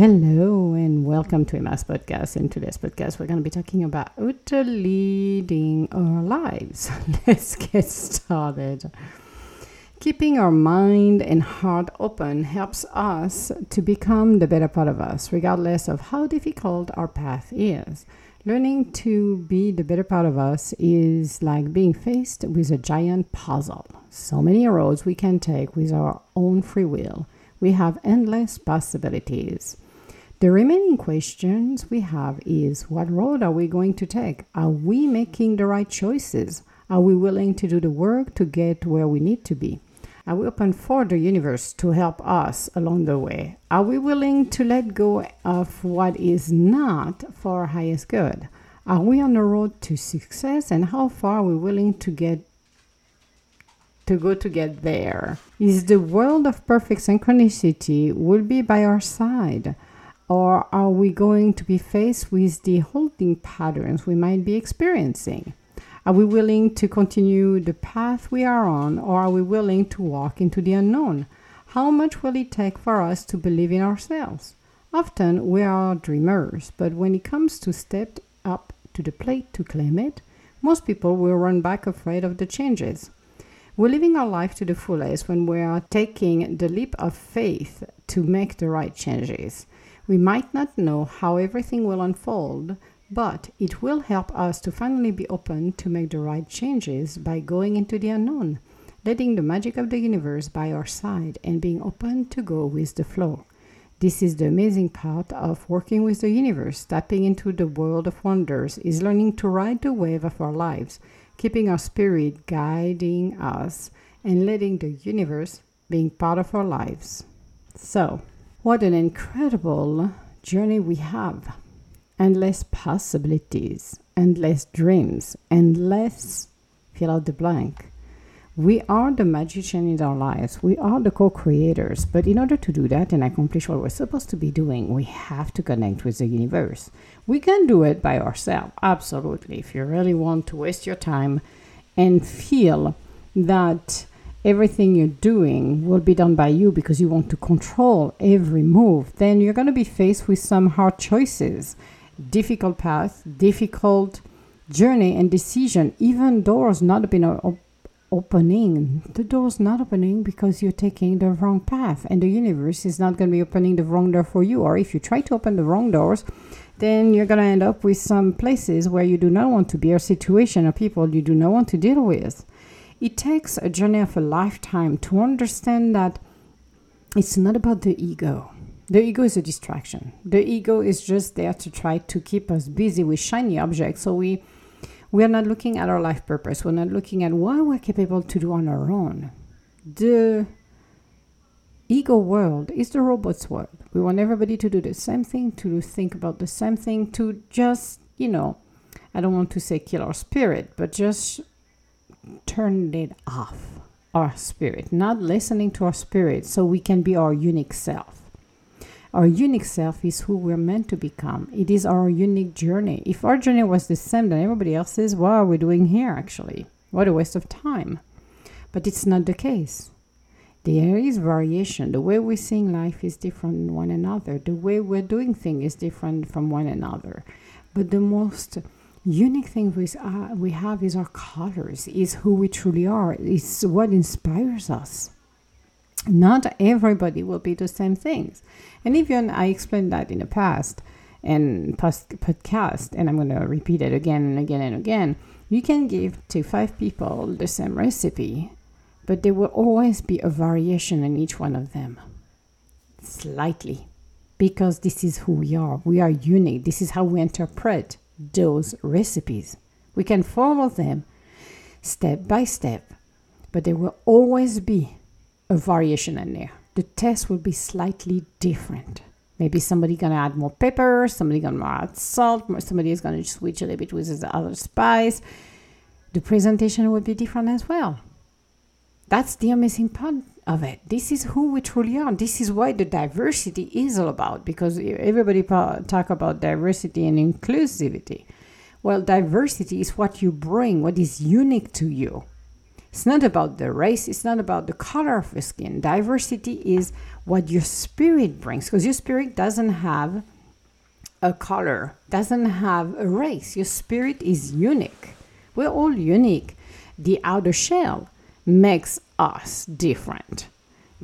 Hello and welcome to Emma's podcast. In today's podcast, we're going to be talking about leading our lives. Let's get started. Keeping our mind and heart open helps us to become the better part of us, regardless of how difficult our path is. Learning to be the better part of us is like being faced with a giant puzzle. So many roads we can take with our own free will. We have endless possibilities. The remaining questions we have is, what road are we going to take? Are we making the right choices? Are we willing to do the work to get where we need to be? Are we open for the universe to help us along the way? Are we willing to let go of what is not for our highest good? Are we on the road to success, and how far are we willing to go to get there? Is the world of perfect synchronicity will be by our side, or are we going to be faced with the holding patterns we might be experiencing? Are we willing to continue the path we are on, or are we willing to walk into the unknown? How much will it take for us to believe in ourselves? Often we are dreamers, but when it comes to step up to the plate to claim it, most people will run back afraid of the changes. We're living our life to the fullest when we are taking the leap of faith to make the right changes. We might not know how everything will unfold, but it will help us to finally be open to make the right changes by going into the unknown, letting the magic of the universe by our side and being open to go with the flow. This is the amazing part of working with the universe. Tapping into the world of wonders is learning to ride the wave of our lives, keeping our spirit guiding us and letting the universe being part of our lives. So, what an incredible journey we have. Endless possibilities, endless dreams, endless fill out the blank. We are the magician in our lives. We are the co-creators. But in order to do that and accomplish what we're supposed to be doing, we have to connect with the universe. We can do it by ourselves. Absolutely. If you really want to waste your time and feel that everything you're doing will be done by you because you want to control every move, then you're going to be faced with some hard choices, difficult path, difficult journey and decision, even doors not being opening. The door's not opening because you're taking the wrong path, and the universe is not going to be opening the wrong door for you. Or if you try to open the wrong doors, then you're going to end up with some places where you do not want to be, or situation or people you do not want to deal with. It takes a journey of a lifetime to understand that it's not about the ego. The ego is a distraction. The ego is just there to try to keep us busy with shiny objects, so we are not looking at our life purpose. We're not looking at what we're capable to do on our own. The ego world is the robot's world. We want everybody to do the same thing, to think about the same thing, to just, I don't want to say kill our spirit, but just turn it off, our spirit, not listening to our spirit so we can be our unique self. Our unique self is who we're meant to become. It is our unique journey. If our journey was the same than everybody else's, what are we doing here, actually? What a waste of time. But it's not the case. There is variation. The way we're seeing life is different from one another. The way we're doing things is different from one another. But the most unique thing we have is our colors, is who we truly are, is what inspires us. Not everybody will be the same things. And even I explained that in the past podcast, and I'm going to repeat it again and again and again. You can give to 5 people the same recipe, but there will always be a variation in each one of them. Slightly. Because this is who we are. We are unique. This is how we interpret those recipes. We can follow them step by step, but there will always be a variation in there. The test will be slightly different. Maybe somebody gonna add more pepper, somebody gonna add salt, somebody is gonna switch a little bit with the other spice. The presentation will be different as well. That's the amazing part of it. This is who we truly are. This is why the diversity is all about, because everybody talk about diversity and inclusivity. Well, diversity is what you bring, what is unique to you. It's not about the race. It's not about the color of your skin. Diversity is what your spirit brings, because your spirit doesn't have a color, doesn't have a race. Your spirit is unique. We're all unique. The outer shell makes us different.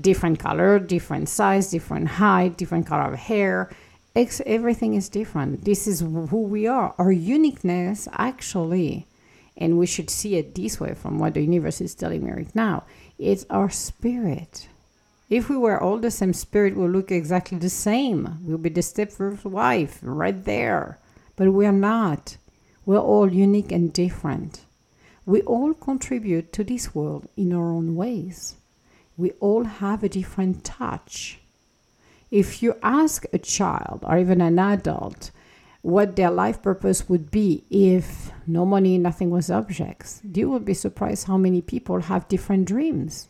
Different color, different size, different height, different color of hair. Everything is different. This is who we are. Our uniqueness, actually, and we should see it this way from what the universe is telling me right now, it's our spirit. If we were all the same spirit, we'll look exactly the same. We'll be the Stepford wife right there. But we are not. We're all unique and different. We all contribute to this world in our own ways. We all have a different touch. If you ask a child or even an adult what their life purpose would be if no money, nothing was objects, you will be surprised how many people have different dreams,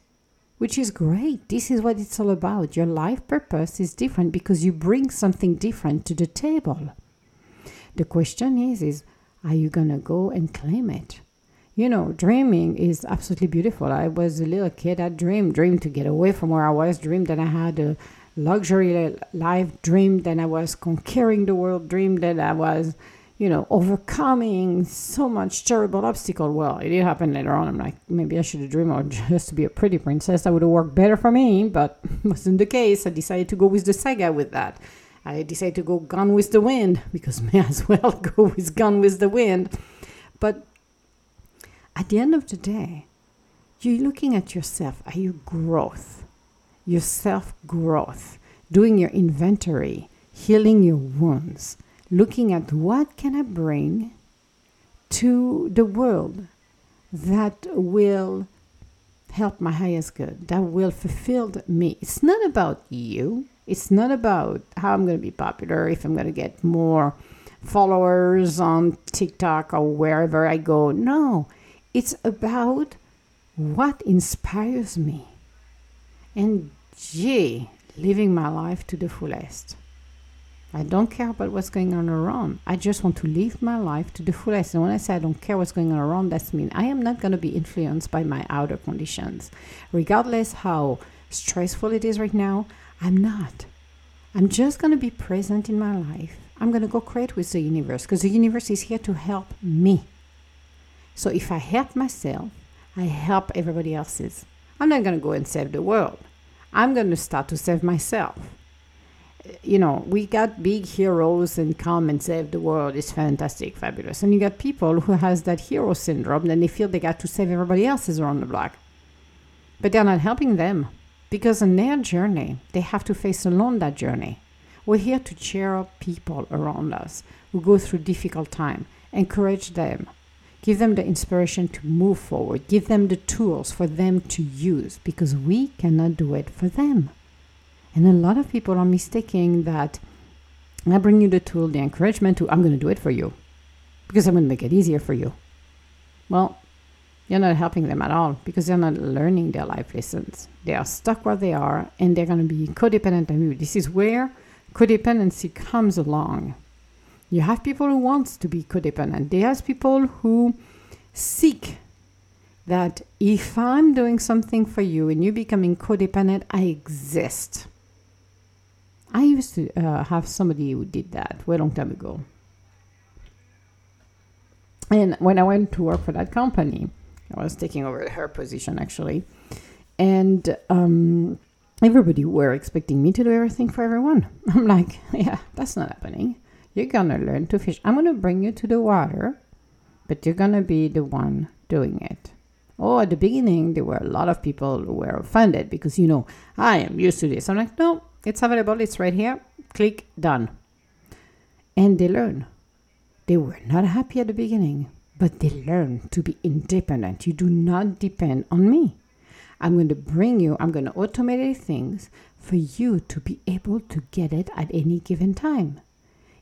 which is great. This is what it's all about. Your life purpose is different because you bring something different to the table. The question is are you going to go and claim it? You know, dreaming is absolutely beautiful. I was a little kid. I dreamed to get away from where I was, dreamed that I had a luxury life, dreamed that I was conquering the world, dreamed that I was, overcoming so much terrible obstacle. Well, it did happen later on. I'm like, maybe I should have dreamed or just to be a pretty princess. That would have worked better for me, but wasn't the case. I decided to go with the saga with that. I decided to go Gone with the Wind, because may as well go with Gone with the Wind. But at the end of the day, you're looking at yourself. Are you growth? Your self-growth, doing your inventory, healing your wounds, looking at what can I bring to the world that will help my highest good, that will fulfill me. It's not about you. It's not about how I'm going to be popular, if I'm going to get more followers on TikTok or wherever I go. No. It's about what inspires me. And gee, living my life to the fullest. I don't care about what's going on around. I just want to live my life to the fullest. And when I say I don't care what's going on around, that means I am not going to be influenced by my outer conditions. Regardless how stressful it is right now, I'm not. I'm just going to be present in my life. I'm going to go create with the universe, because the universe is here to help me. So if I help myself, I help everybody else's. I'm not going to go and save the world. I'm going to start to save myself. We got big heroes and come and save the world. It's fantastic, fabulous. And you got people who has that hero syndrome, and they feel they got to save everybody else's around the block. But they're not helping them, because on their journey, they have to face alone that journey. We're here to cheer up people around us who go through difficult time, encourage them. Give them the inspiration to move forward. Give them the tools for them to use, because we cannot do it for them. And a lot of people are mistaking that I bring you the tool, the encouragement to, I'm going to do it for you because I'm going to make it easier for you. Well, you're not helping them at all, because they're not learning their life lessons. They are stuck where they are, and they're going to be codependent on you. This is where codependency comes along. You have people who want to be codependent. There's people who seek that if I'm doing something for you and you becoming codependent, I exist. I used to have somebody who did that a long time ago. And when I went to work for that company, I was taking over her position actually. And everybody were expecting me to do everything for everyone. I'm like, yeah, that's not happening. You're going to learn to fish. I'm going to bring you to the water, but you're going to be the one doing it. Oh, at the beginning, there were a lot of people who were offended because, I am used to this. I'm like, no, it's available. It's right here. Click, done. And they learn. They were not happy at the beginning, but they learn to be independent. You do not depend on me. I'm going to automate things for you to be able to get it at any given time.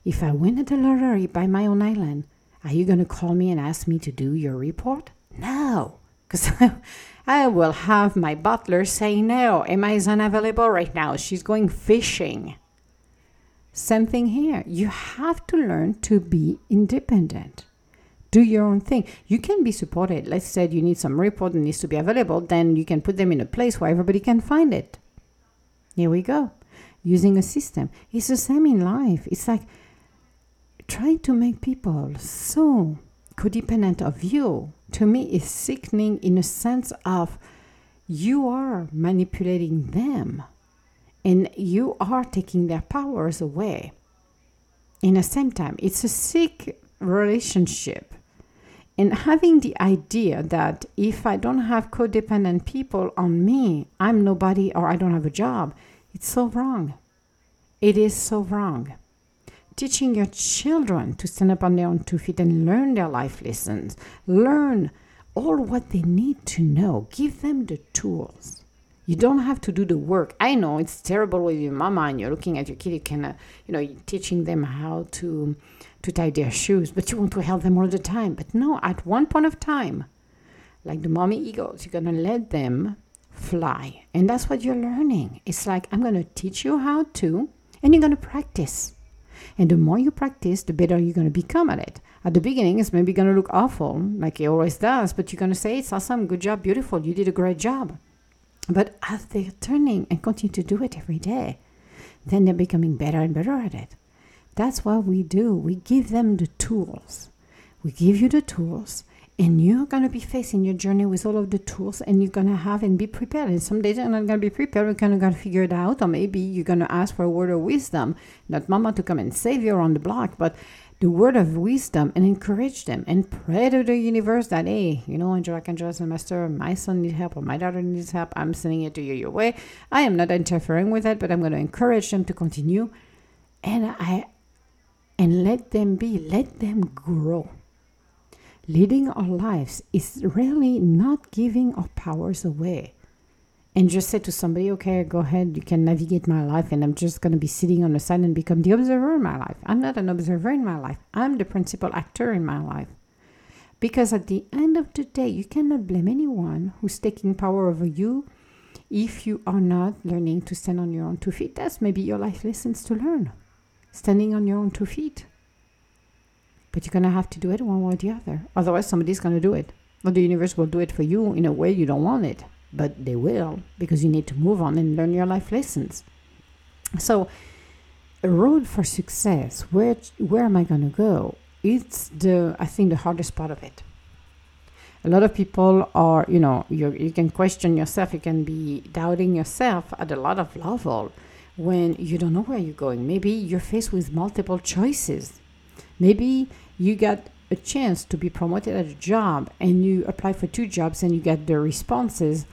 If I win at the lottery by my own island, are you going to call me and ask me to do your report? No, because I will have my butler say no. Emma is unavailable right now. She's going fishing. Same thing here. You have to learn to be independent. do your own thing. You can be supported. Let's say you need some report that needs to be available, then you can put them in a place where everybody can find it. Here we go. Using a system. It's the same in life. It's like trying to make people so codependent of you, to me, is sickening in a sense of you are manipulating them and you are taking their powers away. In the same time, it's a sick relationship. And having the idea that if I don't have codependent people on me, I'm nobody or I don't have a job, it's so wrong. It is so wrong. Teaching your children to stand up on their own two feet and learn their life lessons. Learn all what they need to know. Give them the tools. You don't have to do the work. I know it's terrible with your mama and you're looking at your kid. You can, you're teaching them how to tie their shoes, but you want to help them all the time. But no, at one point of time, like the mommy eagles, you're going to let them fly. And that's what you're learning. It's like, I'm going to teach you how to, and you're going to practice. And the more you practice, the better you're going to become at it. At the beginning, it's maybe going to look awful, like it always does, but you're going to say, it's awesome, good job, beautiful, you did a great job. But as they're turning and continue to do it every day, then they're becoming better and better at it. That's what we do. We give them the tools. We give you the tools, and you're going to be facing your journey with all of the tools, and you're going to have and be prepared. And some days you're not going to be prepared. You're kind of going to figure it out. Or maybe you're going to ask for a word of wisdom, not mama to come and save you on the block, but the word of wisdom, and encourage them and pray to the universe that, hey, Angela and Master, my son needs help or my daughter needs help. I'm sending it to you your way. I am not interfering with it, but I'm going to encourage them to continue. And let them be. Let them grow. Leading our lives is really not giving our powers away. And just say to somebody, okay, go ahead, you can navigate my life, and I'm just going to be sitting on the side and become the observer in my life. I'm not an observer in my life. I'm the principal actor in my life. Because at the end of the day, you cannot blame anyone who's taking power over you if you are not learning to stand on your own two feet. That's maybe your life lessons to learn. Standing on your own two feet. But you're going to have to do it one way or the other. Otherwise, somebody's going to do it. Or the universe will do it for you in a way you don't want it. But they will, because you need to move on and learn your life lessons. So, a road for success, where am I going to go? It's, I think, the hardest part of it. A lot of people are, you can question yourself. You can be doubting yourself at a lot of level when you don't know where you're going. Maybe you're faced with multiple choices. Maybe you got a chance to be promoted at a job and you apply for 2 jobs and you get the responses.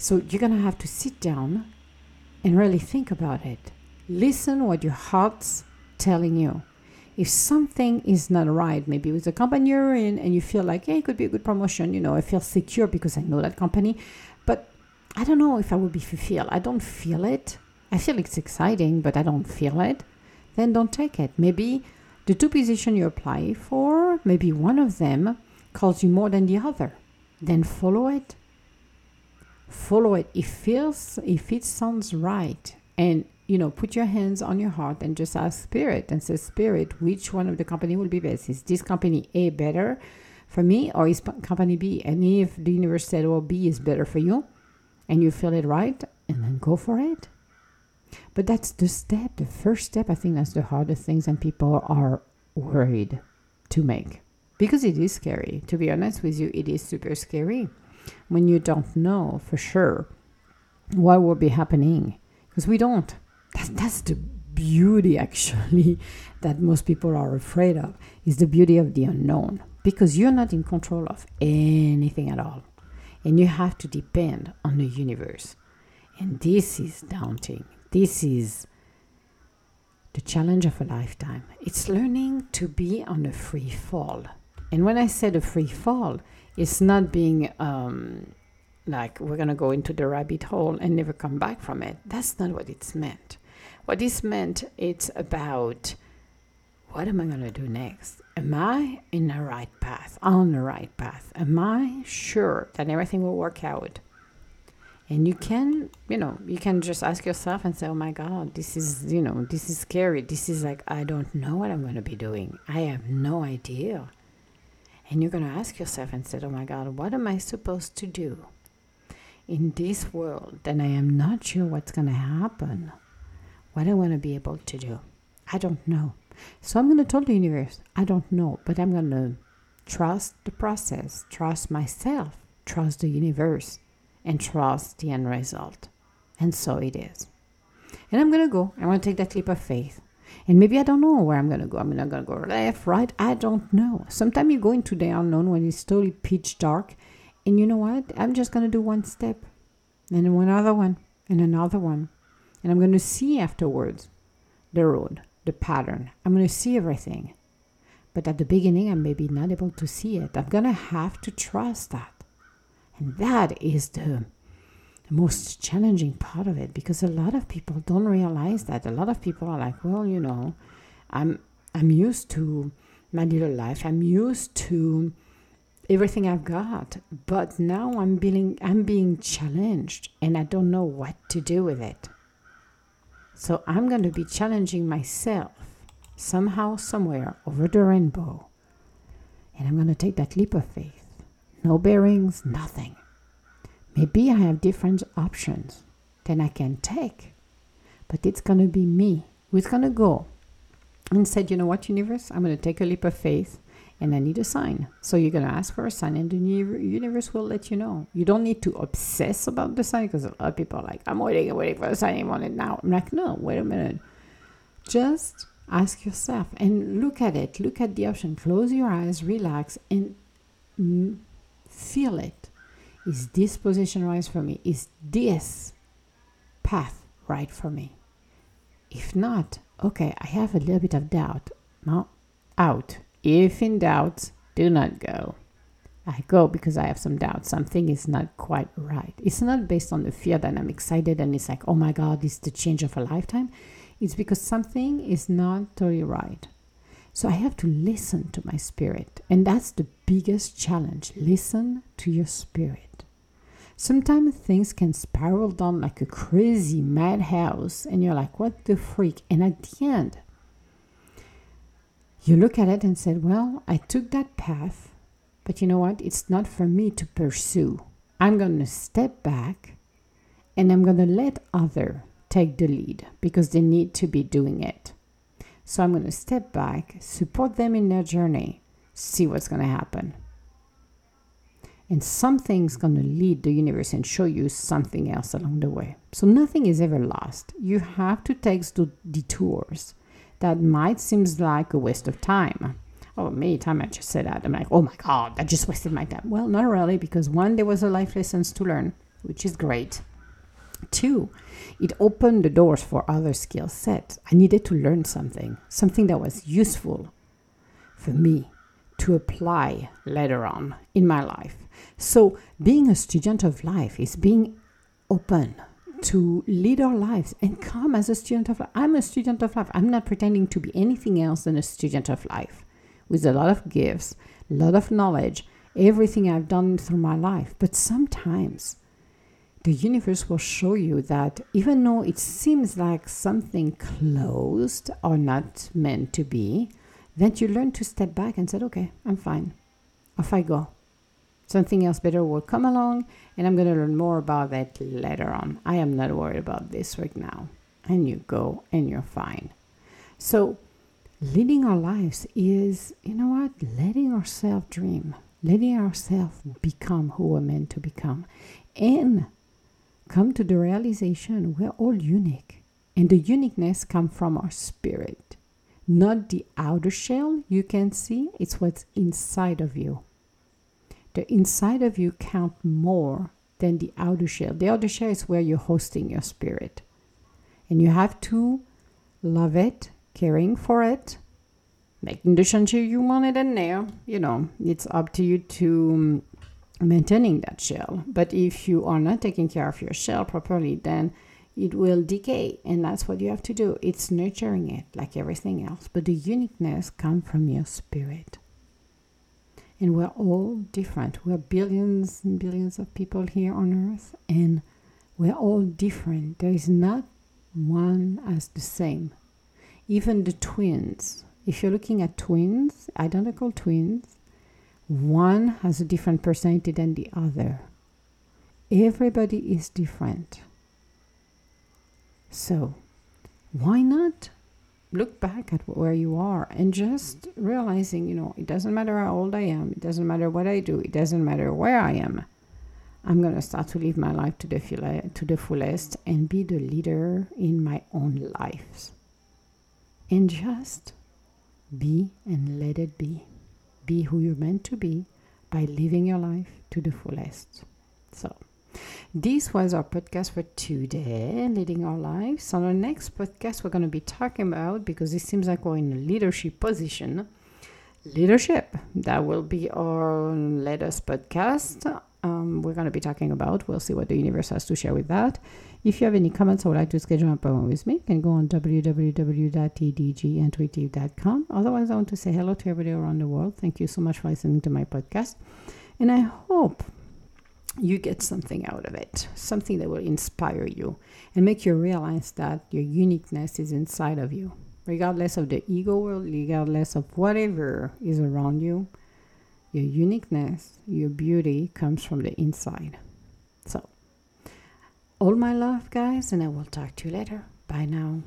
So you're going to have to sit down and really think about it. Listen what your heart's telling you. If something is not right, maybe with the company you're in and you feel like, hey, it could be a good promotion. I feel secure because I know that company. But I don't know if I will be fulfilled. I don't feel it. I feel it's exciting, but I don't feel it. Then don't take it. Maybe the 2 positions you apply for, maybe one of them calls you more than the other. Then follow it. Follow it. If it sounds right. And, put your hands on your heart and just ask Spirit and say, Spirit, which one of the company will be best? Is this company A better for me or is company B? And if the universe said, well, B is better for you and you feel it right, and then go for it. But that's the first step. I think that's the hardest things and people are worried to make because it is scary. To be honest with you, it is super scary when you don't know for sure what will be happening because we don't. That's the beauty actually that most people are afraid of is the beauty of the unknown because you're not in control of anything at all and you have to depend on the universe. And this is daunting. This is the challenge of a lifetime. It's learning to be on a free fall. And when I said a free fall, it's not being like we're going to go into the rabbit hole and never come back from it. That's not what it's meant. What it's meant, it's about what am I going to do next? Am I in the right path? On the right path? Am I sure that everything will work out? And you can, you can just ask yourself and say, oh my God, this is scary. This is like, I don't know what I'm going to be doing. I have no idea. And you're going to ask yourself and say, oh my God, what am I supposed to do in this world that I am not sure what's going to happen? What I want to be able to do? I don't know. So I'm going to tell the universe, I don't know, but I'm going to trust the process, trust myself, trust the universe, and trust the end result. And so it is. And I'm going to go. I want to take that leap of faith. And maybe I don't know where I'm going to go. I'm not going to go left, right. I don't know. Sometimes you go into the unknown when it's totally pitch dark. And you know what? I'm just going to do one step. And then another one. And another one. And I'm going to see afterwards the road, the pattern. I'm going to see everything. But at the beginning, I'm maybe not able to see it. I'm going to have to trust that. And that is the most challenging part of it, because a lot of people don't realize that. A lot of people are like, well, you know, I'm used to my little life. I'm used to everything I've got, but now I'm being challenged, and I don't know what to do with it. So I'm going to be challenging myself somehow, somewhere over the rainbow, and I'm going to take that leap of faith. No bearings, nothing. Maybe I have different options than I can take, but it's going to be me who's going to go and said, you know what, universe, I'm going to take a leap of faith and I need a sign. So you're going to ask for a sign and the universe will let you know. You don't need to obsess about the sign, because a lot of people are like, I'm waiting for a sign, I want it now. I'm like, no, wait a minute. Just ask yourself and look at it. Look at the option. Close your eyes, relax, and feel it. Is this position right for me? Is this path right for me? If not, okay, I have a little bit of doubt. No, out. If in doubt, do not go. I go because I have some doubt. Something is not quite right. It's not based on the fear that I'm excited and it's like, oh my God, it's the change of a lifetime. It's because something is not totally right. So I have to listen to my spirit. And that's the biggest challenge. Listen to your spirit. Sometimes things can spiral down like a crazy madhouse. And you're like, what the freak? And at the end, you look at it and said, well, I took that path. But you know what? It's not for me to pursue. I'm going to step back. And I'm going to let others take the lead. Because they need to be doing it. So I'm going to step back, support them in their journey, see what's going to happen. And something's going to lead the universe and show you something else along the way. So nothing is ever lost. You have to take the detours that might seem like a waste of time. Oh, many times I just said that. I'm like, oh my God, I just wasted my time. Well, not really, because one, there was a life lessons to learn, which is great. Two, it opened the doors for other skill sets. I needed to learn something that was useful for me to apply later on in my life. So being a student of life is being open to lead our lives and come as a student of life. I'm a student of life. I'm not pretending to be anything else than a student of life with a lot of gifts, a lot of knowledge, everything I've done through my life. But sometimes the universe will show you that even though it seems like something closed or not meant to be, that you learn to step back and say, okay, I'm fine. Off I go. Something else better will come along and I'm going to learn more about that later on. I am not worried about this right now. And you go and you're fine. So leading our lives is, you know what, letting ourselves dream, letting ourselves become who we're meant to become. And come to the realization we're all unique, and the uniqueness comes from our spirit, not the outer shell you can see. It's what's inside of you. The inside of you count more than the outer shell. The outer shell is where you're hosting your spirit, and you have to love it, caring for it, making the change you want it in there. You know, it's up to you to maintaining that shell. But if you are not taking care of your shell properly, then it will decay, and that's what you have to do. It's nurturing it like everything else, but the uniqueness comes from your spirit. And we're all different. We're billions and billions of people here on earth, and we're all different. There is not one as the same. Even the twins, if you're looking at twins, identical twins, One has a different personality than the other. Everybody is different. So why not look back at where you are and just realizing, it doesn't matter how old I am. It doesn't matter what I do. It doesn't matter where I am. I'm going to start to live my life to the fullest and be the leader in my own life. And just be and let it be. Be who you're meant to be by living your life to the fullest. So this was our podcast for today, Leading Our Lives. On our next podcast, we're going to be talking about, because it seems like we're in a leadership position, leadership. That will be our latest podcast. We're going to be talking about. We'll see what the universe has to share with that. If you have any comments or would like to schedule an appointment with me, you can go on www.edgintuitive.com. Otherwise, I want to say hello to everybody around the world. Thank you so much for listening to my podcast. And I hope you get something out of it, something that will inspire you and make you realize that your uniqueness is inside of you. Regardless of the ego world, regardless of whatever is around you, your uniqueness, your beauty comes from the inside. So, all my love, guys, and I will talk to you later. Bye now.